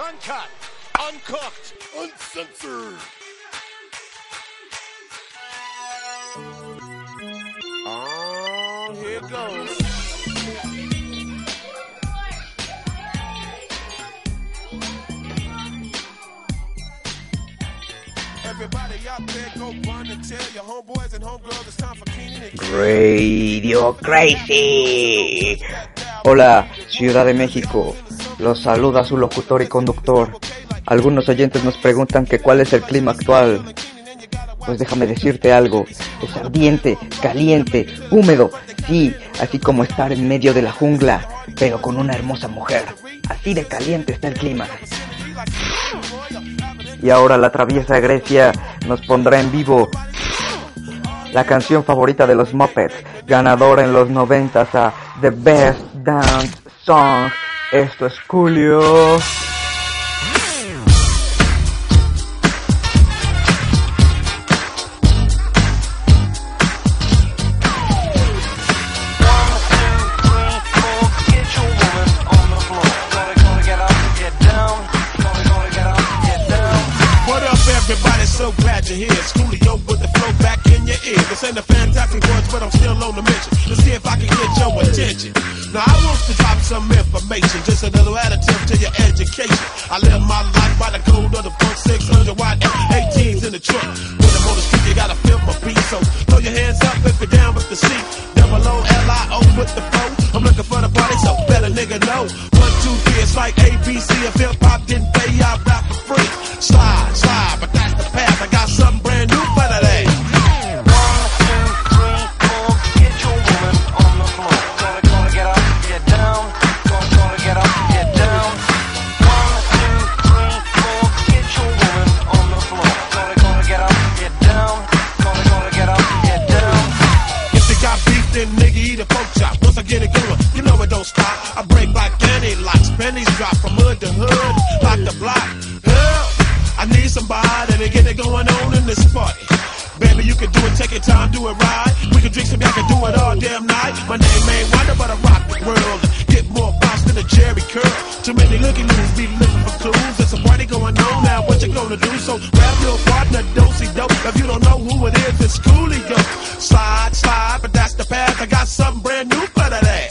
Uncut, uncooked, uncensored. Oh, here it goes. Everybody out there go run and tell your homeboys and homegirls it's time for Keenan and King. Radio Crazy. Hola, Ciudad de México. Los saluda su locutor y conductor. Algunos oyentes nos preguntan que cuál es el clima actual. Pues déjame decirte algo. Es ardiente, caliente, húmedo. Sí, así como estar en medio de la jungla, pero con una hermosa mujer. Así de caliente está el clima. Y ahora la traviesa Grecia nos pondrá en vivo la canción favorita de los Muppets, ganadora en los 90s a The Best Dance Song. Esto es Coolio. This ain't a fantastic words, but I'm still on the mission to see if I can get your attention. Now I want to drop some information, just a little additive to your education. I live my life by the code of the book, 600 watt, 18s in the truck. When I'm on the street, you gotta feel my beat, so throw your hands up if you're down with the seat. Double O-L-I-O with the flow. I'm looking for the party, so better nigga know. 1, 2, 3, it's like ABC. If hip hop didn't pay, I rap for free. Slide, slide, but that's the path. I got something brand new for today. Time do it right. We can drink some, I can do it all damn night. My name ain't Wonder, but I rock the world. Get more boss than a Jerry Curl. Too many looking dudes be looking for clues. There's a party going on now. What you gonna do? So grab your partner, do-si-do. If you don't know who it is, it's Coolio. Slide, slide, but that's the path. I got something brand new for today.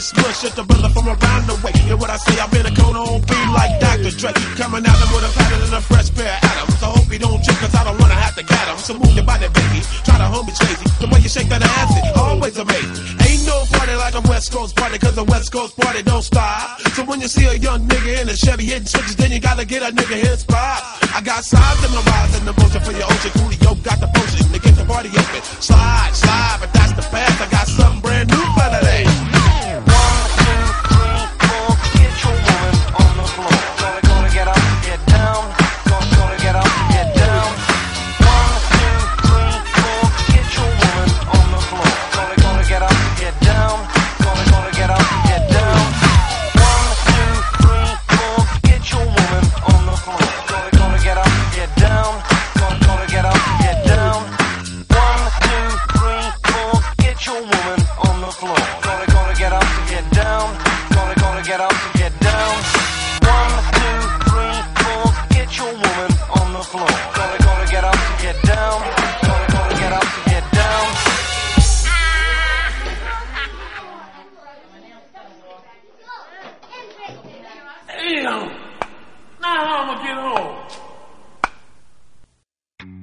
Smush at the brother from around the way. And what I say, I'm in a cone on be like Dr. Dre. Coming at him with a pattern and a fresh pair of atoms. So hope you don't trip, cause I don't wanna have to get him. So move your body, baby. Try to hold me crazy. The way you shake that ass, it always amazing. Ain't no party like a West Coast party, cause a West Coast party don't stop. So when you see a young nigga in a Chevy hitting switches, then you gotta get a nigga his spot. I got sides in my rise and emotion for your ocean. Coolio got the potion to get the party open. Slide, slide, but that's the path. I got something brand new for today.